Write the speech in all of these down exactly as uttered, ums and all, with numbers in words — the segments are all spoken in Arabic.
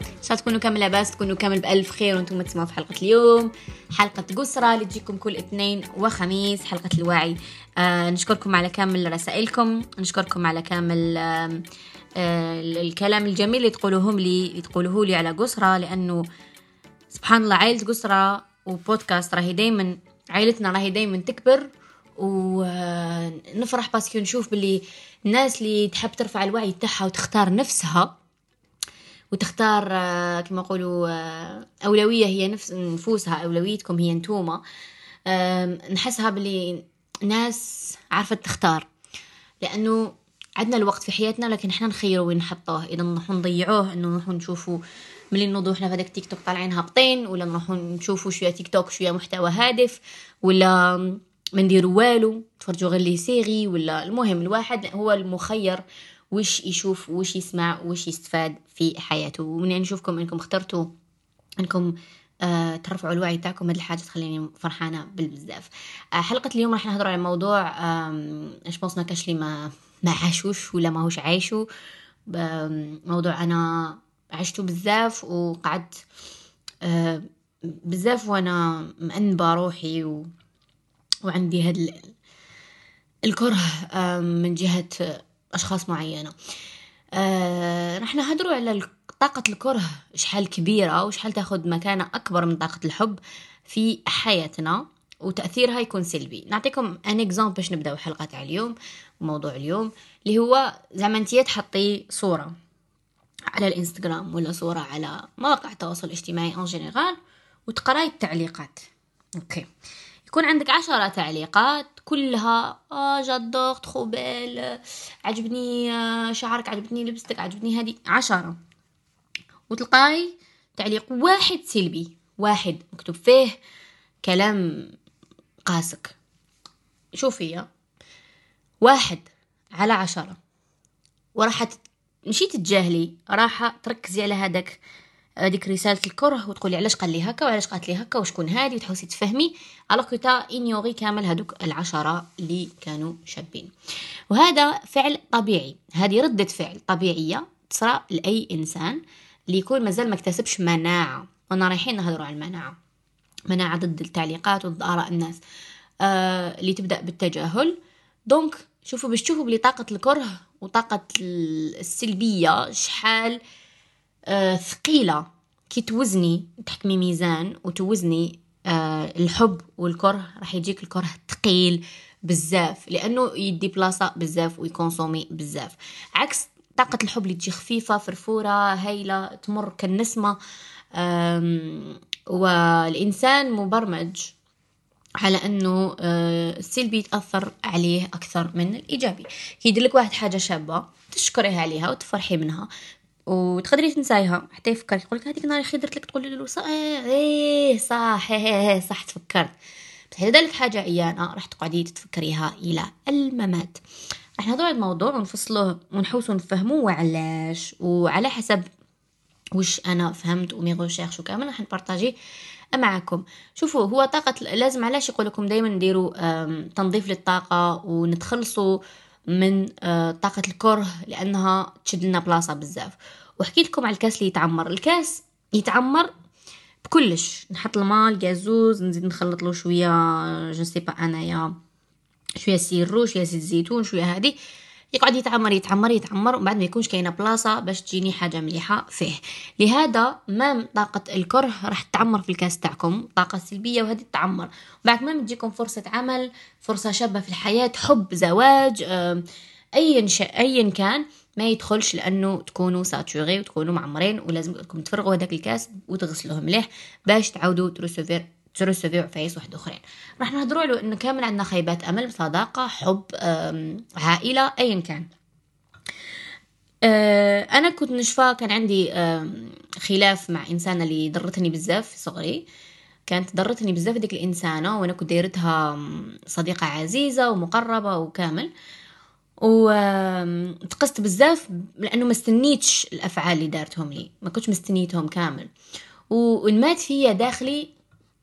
ان شاء الله تكونوا كامل لاباس، تكونوا كامل بألف خير وانتم تسمعوا في حلقة اليوم، حلقة قسرة اللي تجيكم كل اثنين وخميس، حلقة الوعي. آه نشكركم على كامل رسائلكم، نشكركم على كامل آه آه الكلام الجميل اللي تقولوهم لي تقولوه لي على قسرة، لأنه سبحان الله عائلة قسرة وبودكاست راهي دايما عائلتنا راهي دايما تكبر، ونفرح باسكو نشوف باللي الناس اللي تحب ترفع الوعي تاعها وتختار نفسها وتختار كما يقولوا أولوية هي نفس نفوسها، أولويتكم هي انتوما، نحسها باللي ناس عرفت تختار، لأنه عندنا الوقت في حياتنا لكن احنا نخيره وين نحطوه. إذا نروحوا نضيعوه إنه نروحوا نشوفوا ملي نوضوا احنا في هذاك تيك توك طالعين هابطين، ولا نروحوا نشوفوا شوية تيك توك شوية محتوى هادف، ولا ما نديروا والو تفرجوا غير لي سيري ولا. المهم الواحد هو المخير وش يشوف وش يسمع وش يستفاد في حياته. ومنين نشوفكم انكم اخترتوا انكم آه ترفعوا الوعي تاعكم، هذه الحاجه تخليني فرحانه بالبزاف. آه حلقه اليوم راح نهضروا على موضوع اش بونسنا كاش لي ما ما عاشوش ولا ماهوش عايشوا، موضوع انا عشته بزاف وقعدت آه بزاف وانا مأنبه روحي و وعندي هذا الكره من جهة أشخاص معينة. راح نهضروا على طاقة الكره شحال كبيرة وشحال تاخد مكانة أكبر من طاقة الحب في حياتنا وتأثيرها يكون سلبي. نعطيكم ان اكزامبل باش نبداو حلقة تاع اليوم وموضوع اليوم اللي هو زعما انتي تحطي صورة على الانستغرام ولا صورة على مواقع التواصل الاجتماعي ان جينيرال وتقراي التعليقات. اوكي يكون عندك عشرة تعليقات كلها اه جدك تخوبال، عجبني شعرك، عجبتني لبستك، عجبني هذه، عشرة، وتلقاي تعليق واحد سلبي، واحد مكتوب فيه كلام قاسك. شوفي يا واحد على عشرة وراح مشي تتجاهلي، راح تركزي على هذاك هذيك رساله الكره وتقولي علاش قال لي هكا وعلاش قالت لي هكا وشكون هذه، وتحوسي تفهمي الوقت انيوري كامل هذوك العشرة اللي كانوا شابين. وهذا فعل طبيعي، هذه ردة فعل طبيعية تصرى لأي إنسان اللي يكون مازال ما اكتسبش مناعة. وانا رايحين نهضروا على المناعة، مناعة ضد التعليقات وضد آراء الناس آه اللي تبدأ بالتجاهل. دونك شوفوا باش تشوفوا بلي طاقة الكره وطاقة السلبية شحال آه، ثقيلة. كي توزني تحكمي ميزان وتوزني آه، الحب والكره، راح يجيك الكره ثقيل بزاف لأنه يدي بلاصة بزاف ويكونسومي بزاف، عكس طاقة الحب اللي تجي خفيفة فرفورة هايلة تمر كالنسمة. والإنسان مبرمج على أنه آه، السلبي يتأثر عليه أكثر من الإيجابي. كي يدير لك واحد حاجة شابة تشكريها عليها وتفرحي منها وتقدري تنسايها حتى يفكر يقولك هذيك النهار خي درت لك، تقول له صح ايه صح ايه صح تفكرت. بس هذيك حاجه عيانه راح تقعدي تتفكريها الى الممات. راح نهضروا على الموضوع ونفصلوه ونحوسوا نفهموه وعلاش، وعلى حسب وش انا فهمت ومي غوشيرش وكامل راح نبارطاجي معكم. شوفوا هو طاقه لازم، علاش يقول لكم دائما نديروا تنظيف للطاقه ونتخلصوا من طاقة الكره لأنها تشد لنا بلاصة بزاف. وحكيت لكم على الكاس اللي يتعمر، الكاس يتعمر بكلش، نحط الماء الجازوز نزيد نخلط له شوية جنسيبا أنايا شوية سيرو شوية زيت زيتون شوية هذه، يقعد يتعمر يتعمر يتعمر وبعد ما يكونش كاينة بلاصة باش تجيني حاجة مليحة فيه. لهذا مام طاقة الكره راح تتعمر في الكاس تاعكم، طاقة سلبية وهذه تتعمر. وبعد ما تجيكم فرصة عمل، فرصة شابة في الحياة، حب، زواج، أي أي كان ما يدخلش لأنه تكونوا ساتوري وتكونوا معمرين، ولازم لكم تفرغوا هذاك الكاس وتغسلوه مليح باش تعودوا ترسوفير ترسوفير وفايس واحد آخرين. راح نهضروا على إنه كامل عندنا خيبات أمل، صداقة، حب، عائلة، أي كان. أنا كنت نشفى كان عندي خلاف مع إنسانة اللي ضرتني بزاف في صغري، كانت ضرتني بزاف ديك الإنسانة، وأنا كنت دايرتها صديقة عزيزة ومقربة وكامل، وتقصت بزاف لأنه ما استنيتش الأفعال اللي دارتهم لي، ما كنتش مستنيتهم كامل، ونمات فيا داخلي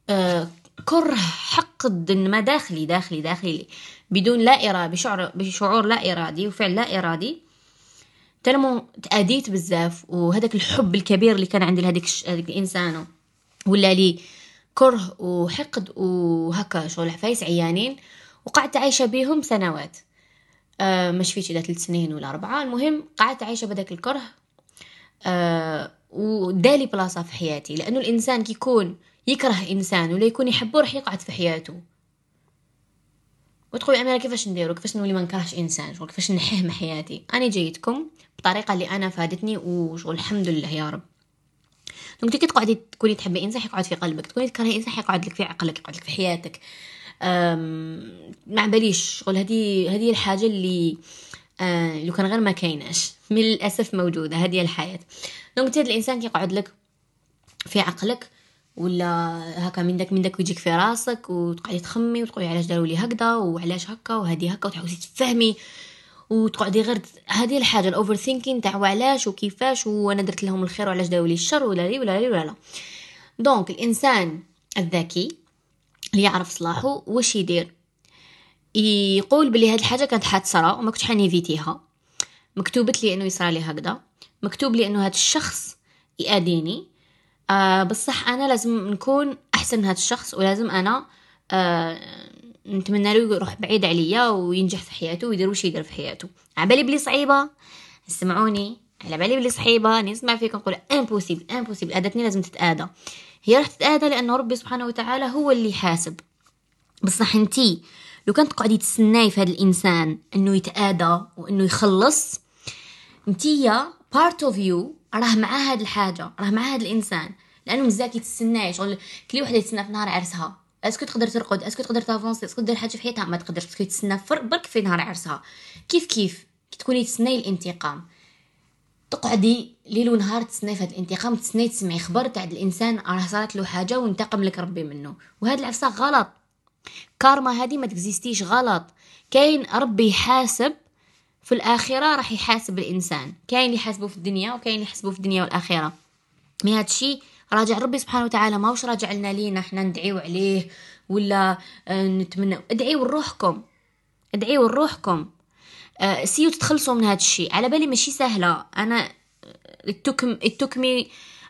آه كره، حقد، ما داخلي داخلي داخلي بدون لا إرادة، بشعور بشعور لا إرادي وفعل لا إرادي. تلمو تأديت بزاف، وهذاك الحب الكبير اللي كان عندي لهذيك الإنسانة ولا لي كره وحقد وهكا شغل عفايس عيانين، وقعدت عايشة بيهم سنوات، أه مش فيش إذا ثلاث سنين ولا أربعة. المهم قعدت عايشة بدك الكره، أه ودالي بلاصة في حياتي، لأنه الإنسان كيكون يكره إنسان ولا يكون يحبه رح يقعد في حياته. وتقولي أميرة كيفاش نديرو، كيفاش نولي ما نكرهش إنسان، شغل كيفاش نحيه من حياتي. أنا جيتكم بطريقة اللي أنا فادتني وشغل الحمد لله يا رب. دونك كي تقعدي تكوني تحبي إنسان حيقعد في قلبك، تكوني تكرهي إنسان حيقعد لك في عقلك، يقعد لك في حياتك. ما باليش شغل هذه هذه الحاجة اللي آه لو كان غير ما كايناش، من الأسف موجودة، هذه الحياة. دونك تاد الإنسان كيقعد لك في عقلك ولا هكا من داك من داك ويجيك في راسك، وتقعدي تخمي وتقولي علاش داروا لي هكذا وعلاش هكا وهذه هكا، وتحاولي تفهمي وتقعدي غير هذه الحاجه الاوفر ثينكين تاع علاش وكيفاش وانا درت لهم الخير وعلاش داروا لي الشر ولا لي ولا لي ولا لا. دونك الانسان الذكي اللي يعرف صلاحه واش يدير، يقول بلي هذه الحاجه كانت حتصرى وما كنتش حنيفيتيها، مكتوبت لي انه يصرى لي هكذا، مكتوب لي انه هذا الشخص يأذيني، آه بالصح انا لازم نكون احسن من هذا الشخص، ولازم انا آه نتمنى له يروح بعيد عليا وينجح في حياته ويدير واش يدير في حياته. على بالي بلي صعيبه، اسمعوني، على بالي بلي صعيبه، نسمع فيكم نقول امبوسيبل امبوسيبل، ادتني لازم تتاذى، هي راح تتاذى لانه ربي سبحانه وتعالى هو اللي يحاسب. بالصح انتي لو كنت قاعده تستناي في هذا الانسان انه يتاذى وانه يخلص، انتي يا بارت اوف يو راه مع هاد الحاجه، راه مع هاد الانسان، لانه مزاكي تستناي شغل كل وحده تستنى في نهار عرسها، اسكو تقدر ترقد، اسكو تقدر تافونسي، اسكو دير حاجه في حياتها، ما تقدرش تكون تستنى برك في نهار عرسها. كيف كيف تكوني تستناي الانتقام، تقعدي ليل ونهار تستناي في هاد الانتقام، تستناي تسمعي خبر تاع الانسان راه صارت له حاجه وانتقم لك ربي منه، وهاد العفسه غلط. كارما هادي ما تكزيستيش، غلط. كاين ربي يحاسب في الآخرة، راح يحاسب الإنسان، كاين اللي يحاسبه في الدنيا وكاين اللي يحاسبه في الدنيا والآخرة. من هذا الشيء راجع ربي سبحانه وتعالى، ما واش راجع لنا لينا احنا ندعيو عليه ولا نتمنى. ادعيو لروحكم، ادعيو لروحكم، اه سيو تتخلصوا من هذا الشيء. على بالي ماشي سهلة، أنا it took me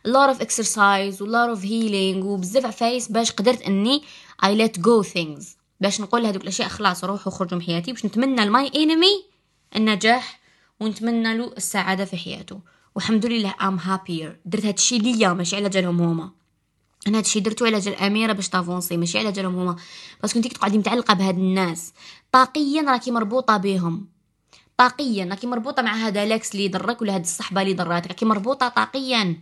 a lot of exercise و lot of healing وبزاف عفايس باش قدرت أني I let go things، باش نقول لهذوك الأشياء خلاص روحوا خرجوا من حياتي، باش نتمنى الماي enemy النجاح ونتمنى له السعادة في حياته. والحمد لله I'm happier. درت هاد الشيء ليا ماشي على جالهم هما، انا هاد الشيء درته على جال أميرة باش تافونسي، ماشي على جالهم هما. بس كنتي تقعدي متعلقة بهاد الناس طاقيا، راكي مربوطة بهم طاقيا، راكي مربوطة مع هذا لاكس اللي ضرك ولا هاد الصحبة اللي ضراتك، راكي مربوطة طاقيا،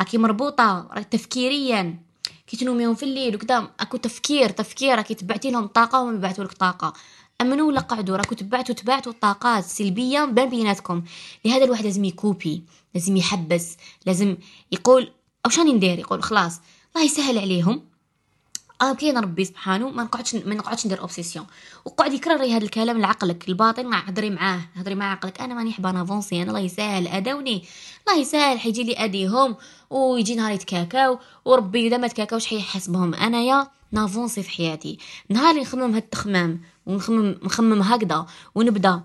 راكي مربوطة راك تفكيريا، كي تنوميهم في الليل وكذا اكو تفكير تفكير، راكي تبعتي لهم طاقة وهم يبعثوا لك طاقة. امنوا ولا قعدوا، راكو تبعتوا تبعتوا الطاقات السلبيه بين بيناتكم. لهذا الواحد لازم يكوبي، لازم يحبس، لازم يقول واش راني ندير، يقول خلاص الله يسهل عليهم، اه كاين ربي سبحانه، ما نقعدش ما نقعدش ندير اوبسيسيون. وقعد يكرري هذا الكلام لعقلك الباطن، ما هضري معاه، هضري مع عقلك، انا ماني حابه نافونسي، انا الله يسهل ادوني، الله يسهل حيجي لي اديهم ويجي نهار يتكاكاو، وربي اذا ما تكاكاوش حيحاسبهم. انا يا نافونسي في حياتي، نهار نخمم هاد التخمام ونخمم نخمم هكذا ونبدا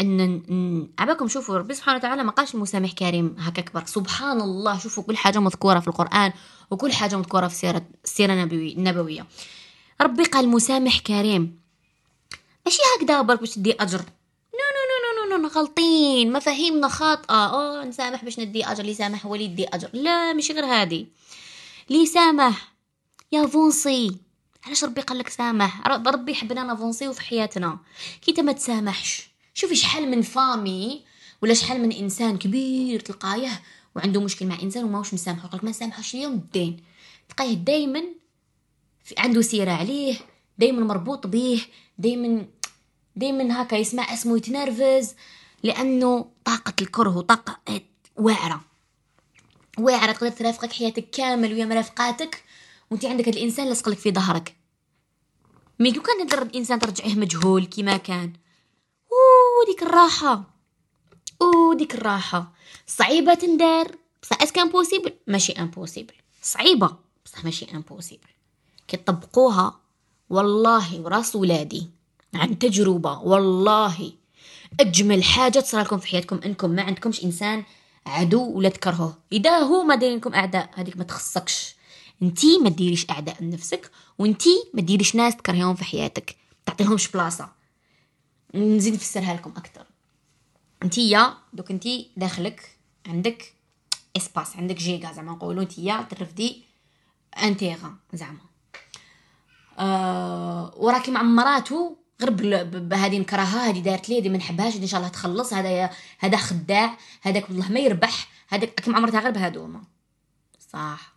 ان عباكم. شوفوا ربي سبحانه وتعالى ما قالش المسامح كريم هكا كبر، سبحان الله. شوفوا كل حاجه مذكوره في القران وكل حاجه مذكوره في سيره السيره النبويه، ربي قال مسامح كريم، ماشي هكذا برك باش تدي اجر. نو نو نو نو نو غلطين، مفاهيمنا خاطئه. اه نسامح باش ندي اجر، لي سامح هو لي يدي اجر، لا ماشي غير هادي، لي سامح يا فونسي. علاش ربي قال لك سامح؟ ربي حبنا نافونسيو في حياتنا. كي انت ما تسامحش، شوفي شحال من فامي ولا شحال من انسان كبير تلقايه وعنده مشكل مع انسان وماهوش مسامح، يقول لك ما نسامحوش ليه الدين، تلقايه دائما عنده سيره عليه، دائما مربوط به، دائما دائما هكا يسمع اسمه يتنرفز، لانه طاقه الكره وطاقه واعره واعره تقدر ترافقك حياتك كامل ويا مرافقاتك، وانت عندك هاد الانسان لصقلك في ظهرك. مي كون كان هاد الانسان ترجعيه مجهول كيما كان، وديك الراحه وديك الراحه صعيبه تندار، بصح كان بوسيبل ماشي امبوسيبل، صعيبه بصح ماشي امبوسيبل كي طبقوها. والله وراس ولادي عن تجربه، والله اجمل حاجه تصرى لكم في حياتكم انكم ما عندكمش انسان عدو ولا تكرهوه. اذا هو ما دايرينكم اعداء هذيك ما تخصكش، انتي ما ديريش اعداء لنفسك، وانتي ما ديريش ناس تكرهيهم في حياتك، تعطيهمش بلاصه. نزيد نفسرها لكم اكثر. انتي يا دوك انتي داخلك عندك اسباس، عندك جيجا زعما نقولوا، انتي يا ترفدي انتيغا زعما أه... وراكي مع مراتو غير بهذه نكرهها، هذه دارت لي، هذه ما نحبهاش، ان شاء الله تخلص، هذا هذا خداع، هذاك والله ما يربح، هذاك كيما عمرتها غير بهذوما صح.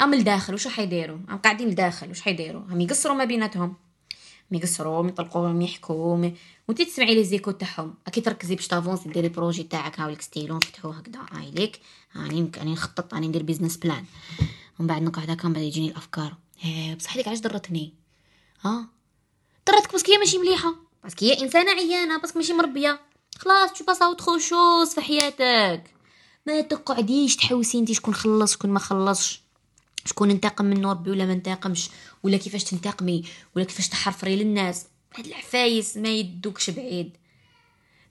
ام الداخل واش حيديروا؟ ام قاعدين لداخل واش حيديروا؟ هم يقصروا ما بيناتهم، هم يقصروا، هم يطلقوا، هم يحكوا، وانت تسمعي لي زيكو تاعهم. اكيد تركزي باش تافونسي ديري بروجي تاعك، هاولك ستيلون فتحوه هكذا هاي ليك، راني راني نخطط، راني ندير بيزنس بلان، ومن بعد نقعد هكا، من بعد يجيني الافكار بصح هذيك علاش ضرتني، ها طراتك باسكو هي ماشي مليحه، باسكو هي انسانه عيانه، باسكو ماشي مربيه، خلاص تشوفها صاوت خوشوز في حياتك. ما تقعديش تحوسي انت شكون خلص شكون ما خلصش، شكون انتقم منه ربي ولا ما انتقمش، ولا كيفاش تنتقمي، ولا كيفاش تحرفري للناس. هاد العفايس ما يدوكش بعيد،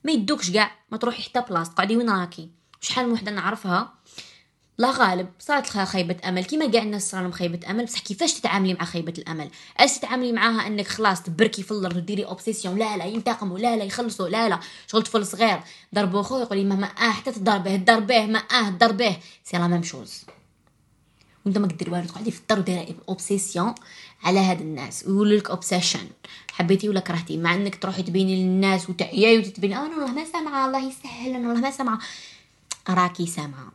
ما يدوكش كاع، ما تروحي حتى بلاصه، قعدي وين راكي. شحال من وحده نعرفها لا غالب صارت لها خيبه امل كيما كاع الناس صار لهم خيبه امل، بصح كيفاش تتعاملي مع خيبه الامل؟ اش تتعاملي معاها؟ انك خلاص تبركي في الارض ديري اوبسيسيون، لا لا ينتقموا، لا لا يخلصوا، لا لا شغل طفل صغير ضربوا خوه يقول لي ماما اه حتى تضربه تضربه ما اه تضربه سي لا ميم شوز، وانت ما كدير والو، تقعدي في الدار ودايره اوبسيسيون على هاد الناس، ويولي لك اوبسيشن حبيتي ولا كرهتي، مع انك تروحي تبيني للناس وتعياي وتتبيني انا والله ما سامعه، الله يسهل انا والله ما سامعه. راكي سامعه،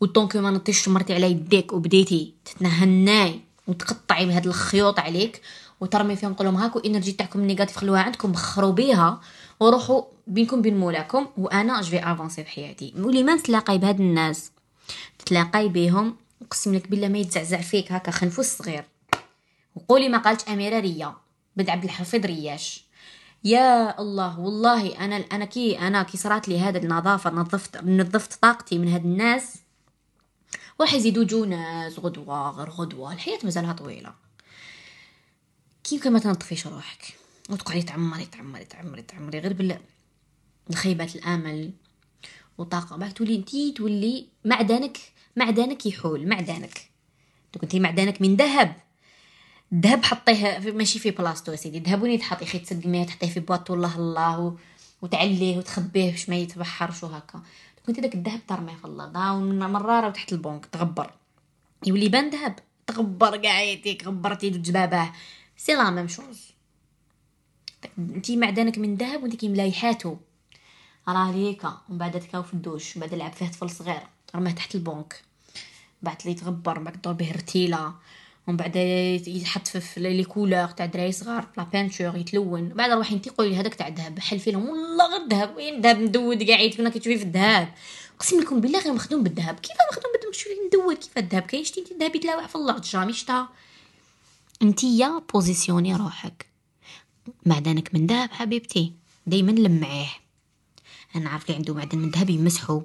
وطونك ما نطيش مرتي على يديك وبديتي تتنهناي وتقطعي بهاد الخيوط عليك وترمي فيهم، نقول لهم هاكو الانرجي تاعكم النيجاتيف خلوها عندكم، بخروا بيها وروحوا بينكم بين مولاكم، وانا جو في افونسي في حياتي. ولي ما نتلاقاي بهاد الناس تتلاقاي بهم نقسم لك بالله ما يتزعزع فيك هكا خنفوس صغير. وقولي ما قالت اميره ريا بنت عبد الحفيظ رياش، يا الله والله انا انا كي انا كي صرات لي هذا النظافه، نظفت نظفت طاقتي من هاد الناس، واحد يزيدوا جو ناس غدوه غير غدوه، الحياه مازالها طويله. كيف ما تنطفيش روحك وتقعدي تعمري تعمري تعمري تعمري غير بال خيبات الامل وطاقه، بعد تولي انتي تولي معدنك، معدنك يحول، معدنك كنتي معدنك من ذهب، الذهب حطيه ماشي في بلاصتو يا سيدي، الذهب وين يتحط يخي تسقميه تحطيه في بواط والله الله، وتعليه وتخبيه باش ما يتبحرش وهكا. كنت داك الذهب ترميه في الارض ومن مره راه تحت البنك تغبر، يولي بان ذهب تغبر كاع يديك، غبرتي جبابه سي لا ميم شوز. انتي معدنك من ذهب وانت كي ملايحاتو راه ليكا، ومن بعد تكاو في الدوش، من بعد لعب فيه طفل صغير رماه تحت البنك، بعد لي تغبر بعد ضرب به رتيله، ومن بعد يتحط في لي كولور تاع دراي صغار لا بانتور يتلون، بعد روحي انتي قولي هذاك تاع الذهب حلفي لهم والله غير الذهب، وين الذهب مدود كاع يتكنا كتشوفي في الذهب، اقسم لكم بالله غير مخدوم بالذهب. كيف مخدوم بالذهب؟ شوفي مدود كيف الذهب كاين، شتي الذهب يتلاوع في الارض جامي شتا. انتي يا بوزيسيوني روحك، معدنك من ذهب حبيبتي دائما لمعيه. انا عارف اللي عنده معدن من ذهب يمسحو،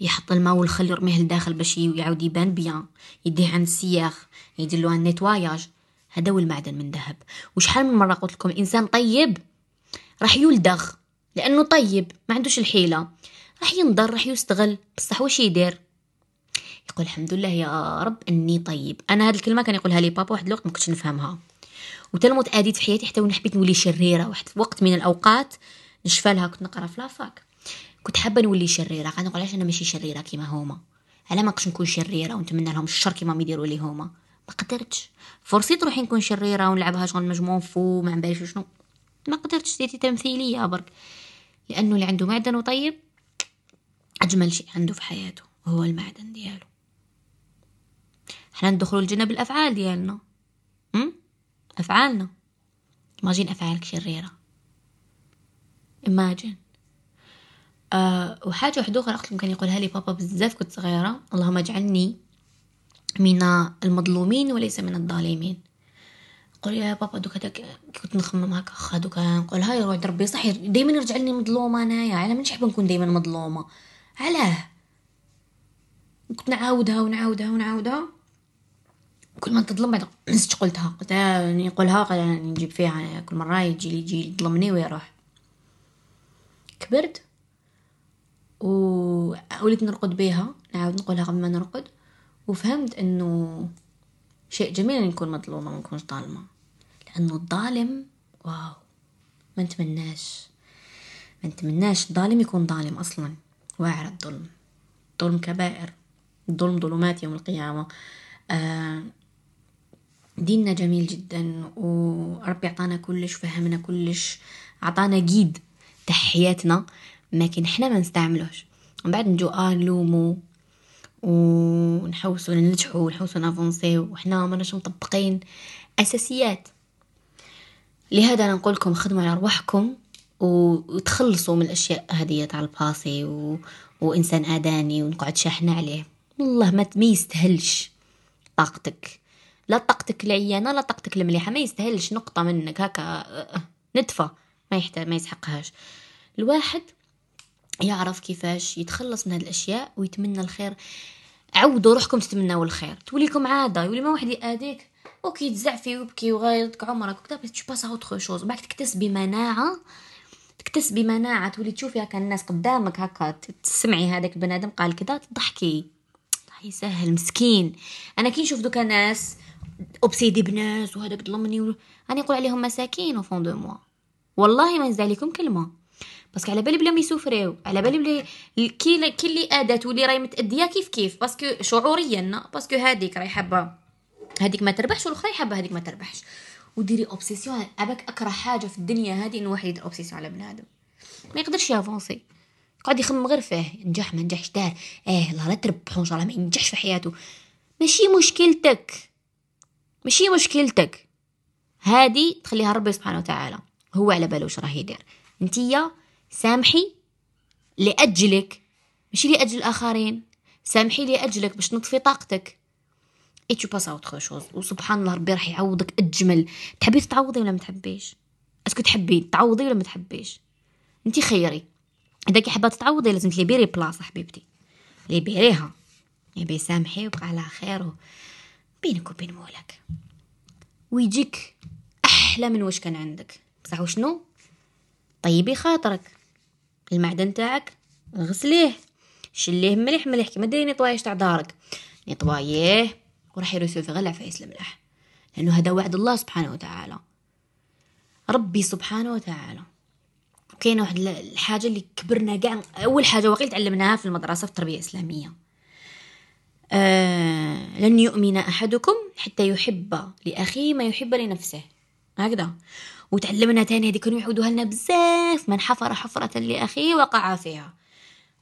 يحط الماء والخل يرميه لداخل باش يعاود يبان بيان، يديه عند السياخ يدير له نيتواياج، هذا هو المعدن من ذهب. وشحال من مره قلت لكم انسان طيب راح يلدغ لانه طيب ما عندوش الحيله، راح ينضر راح يستغل، بصح واش يدير؟ يقول الحمد لله يا رب اني طيب. انا هذه الكلمه كان يقولها لي بابا واحد الوقت ما كنتش نفهمها، وتلمت اديت في حياتي حتى وانا حبيت نولي شريره واحد الوقت من الاوقات نشفى لها. كنت نقرا في لافاك كنت حابه نولي شريره، قاعده نقول علاش انا ماشي شريره كيما هما، علاه ما نقدش نكون شريره ونتمنى لهم الشر كيما ما يديروا لي هما، ما قدرتش فرصيت روحي نكون شريره ونلعبها شغل مجموع فو ما نبالش شنو، ما قدرتش ديتي تمثيليه برك، لانه اللي عنده معدن وطيب اجمل شيء عنده في حياته هو المعدن ديالو. حنا ندخلوا الجنه بالافعال ديالنا، امم افعالنا، ماجين افعالك شريره اماجين. أه وحاجه واحده اخرى اختي كان يقولها لي بابا بزاف كنت صغيره، اللهم اجعلني من المظلومين وليس من الظالمين. قول يا بابا دوك هذاك كنت نخمم هكا خا دوك نقول هاي روح ربي صح دائما يرجع لي مظلومه انايا. على ما نحب نكون دائما مظلومه علاه كنت نعاودها ونعاودها ونعاودها كل ما تظلم بعد نسيت قلتها قلت نقولها قال نجيب فيها كل مره يجي لي يجي يظلمني ويروح. كبرت ووليت نرقد بها نعاود نقولها قبل ما نرقد وفهمت انه شيء جميل نكون مظلومه ما نكونش ظالمه لانه الظالم واو ما نتمناش ما نتمناش الظالم يكون ظالم اصلا. واعر الظلم ظلم كبائر الظلم ظلمات يوم القيامه. آه ديننا جميل جدا وربي عطانا كلش فهمنا كلش عطانا جيد تاع حياتنا لكن احنا ما نستعملوش ومن بعد نجو اه نلومو ونحوسو ننجحو ونحوسو نافونسيو وحنا ماناش مطبقين اساسيات. لهذا انا نقول لكم خدموا على ارواحكم وتخلصوا من الاشياء هذه تاع الباسي و... وانسان آداني ونقعد شاحنه عليه والله ما ما يستهلش طاقتك لا طاقتك العيانه لا طاقتك المليحه ما يستاهلش نقطه منك هكا ندفه ما يحتاج ما يسحقهاش. الواحد يعرف كيفاش يتخلص من هاد الاشياء ويتمنى الخير. عودوا روحكم تتمنوا الخير توليكم عاده يولي ما واحد يأذيك اوكي تزعفي وبكي وغيرك عمرك كتبت تشي باس اوتر شوز باك تكتسبي مناعه تكتسبي مناعه تولي تشوفي هكا الناس قدامك هكا تسمعي هذاك البنادم قال كذا تضحكي يسهل مسكين. انا كي نشوف دوكا ناس اوبسيدي بناس وهذاك ظلمني و... انا نقول عليهم مساكين وفون دو موا والله ما نزال لكم كلمه باسكو على بالي بلا ما يسوفريو على بالي بلي كي كي اللي ادات واللي راهي متاديه كيف كيف باسكو شعوريا باسكو هذيك راهي حابه هذيك ما تربحش والاخرى حابه هذيك ما تربحش وديري اوبسيسيون. اباك اكره حاجه في الدنيا هذه ان واحد يدير اوبسيسيون على بنادم ما يقدرش يافونسي قاعد يخمم غير فيه نجح ما نجحش دار اه لا لا تربحو ان شاء الله ما ينجحش في حياته ماشي مشكلتك ماشي مشكلتك هادي تخليها ربي سبحانه وتعالى هو على باله واش راه يدير. انتيا سامحي لاجلك ماشي لاجل الاخرين سامحي لاجلك باش تنطفي طاقتك اي تو باس اوتر شوز وسبحان الله ربي راح يعوضك اجمل. تحبي تتعوضي ولا ما تحبيش اسكو تحبي تعوضي ولا ما تحبيش انت خيري اذا كي حابه تتعوضي لازم تليبيري بلاصه حبيبتي ليبيريها يبي سامحي وبقى على خير بينك وبين مولك ويجيك احلى من واش كان عندك. بصح وشنو طيبي خاطرك المعدن تاعك غسليه شليه مليح مليح كيما ديري نيطوايج تاع دارك نيطواييه وراح يرسوفي غير العفايس الملح لانه هذا وعد الله سبحانه وتعالى. ربي سبحانه وتعالى كاين واحد الحاجه اللي كبرنا كاع اول حاجه واقيلا تعلمناها في المدرسه في التربيه الاسلاميه آه... لن يؤمن احدكم حتى يحب لاخيه ما يحب لنفسه هكذا. وتعلمنا ثاني هذيك كانوا يعودوها لنا بزاف من حفر حفره لاخيه وقع فيها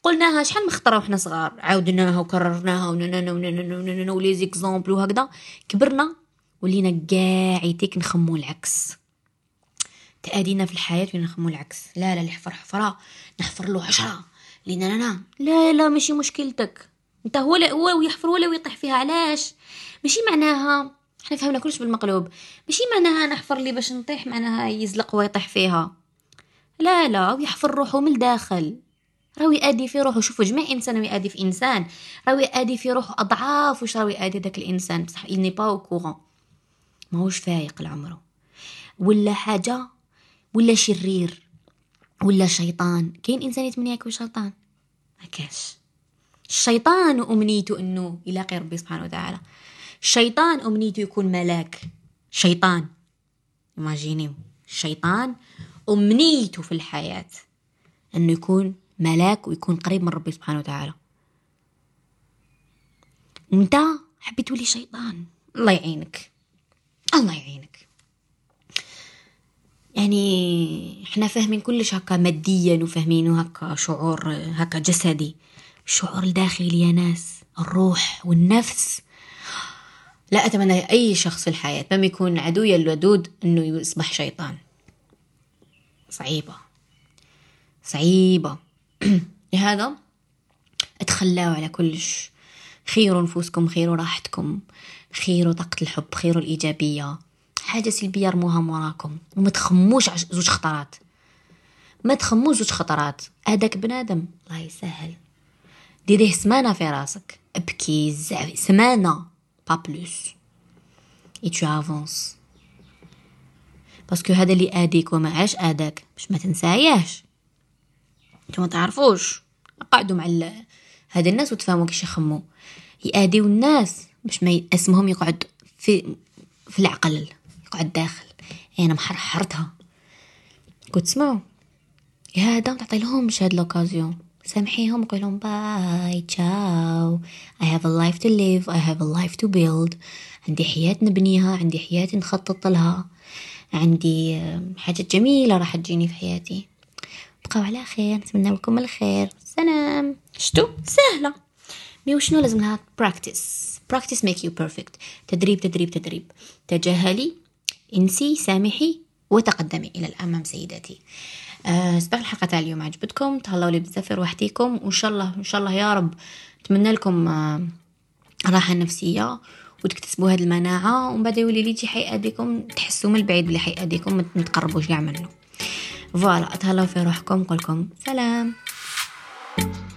قلناها شحال من خطره وحنا صغار عاودناها وكررناها وننا وننا ولي زيكزامبل وهكذا كبرنا ولينا قاعدين نخمو العكس تأدينا في الحياة ونخمو العكس لا لا اللي حفر حفرة نحفر له عشرة لأننا نعم لا لا ماشي مشكلتك انت هو لا هو يحفر ولا ويطيح فيها علاش ماشي معناها احنا فهمنا كلش بالمقلوب ماشي معناها نحفر لي باش نطيح معناها يزلق ويطيح فيها لا لا ويحفر روحه من الداخل راهو يأدي في روحه. شوفوا جميع انسان راهو يأدي في انسان راهو يأدي في روحه اضعاف واش راهو يأدي داك الانسان بصح il n'est pas au courant ماهوش فايق لعمره ولا حاجه ولا شرير ولا شيطان. كاين انسان يتمنى يكون شيطان ما كاش الشيطان امنيته انه يلاقي ربي سبحانه وتعالى الشيطان امنيته يكون ملاك شيطان ايماجينيو الشيطان امنيته في الحياه انه يكون ملاك ويكون قريب من ربي سبحانه وتعالى. انت حبيت تولي شيطان الله يعينك الله يعينك. يعني احنا فاهمين كلش هكا ماديا وفاهمينه هكا شعور هكا جسدي الشعور الداخلي يا ناس الروح والنفس. لا اتمنى اي شخص في الحياه ما يكون عدويا الودود انه يصبح شيطان صعيبه صعيبه. لهذا اتخلاوا على كلش خيروا نفوسكم خيروا راحتكم خيروا طاقه الحب خيروا الايجابيه حاجه سلبيه رموها موراكم وما تخموش زوج خطرات، ما تخموش زوج خطرات. هذاك بنادم الله يسهل ديريه سمانه في راسك، ابكي زعبي سمانه با بلوس اي تو افونس، باسكو هذا اللي اديك وما عاش اداك باش ما تنسايهش. نتوما تعرفوش، قعدوا مع هاد الناس وتفهموا كيش يخمو، ياديو الناس باش ما اسمهم يقعد في في العقل، يقعد داخل انا محرحرتها. كنت تسمعوا هذا تعطي لهمش هاد لوكازيون، سامحيهم وقول لهم باي تشاو، I have a life to live, I have a life to build. عندي حياة نبنيها، عندي حياة نخطط لها، عندي حاجات جميلة راح تجيني في حياتي. بقاو على خير، نتمنى لكم الخير، سلام. شتو سهلة، مي وشنو لازم لها؟ براكتس براكتس ميك يو بيرفكت. تدريب تدريب تدريب. تجاهلي، انسي، سامحي، وتقدمي الى الامام سيداتي. أه سبق الحلقه تاع اليوم عجبتكم، تهلاو لي بزاف روحتيكم، وان شاء الله ان شاء الله يا رب نتمنى لكم أه راحه نفسيه وتكتسبوا هذه المناعه، ومن بعد يولي لي تجي حياديكم تحسوا من البعيد بلي حياديكم ما تقربوش كاع منه. فوالا، تهلاو في روحكم، نقول لكم سلام.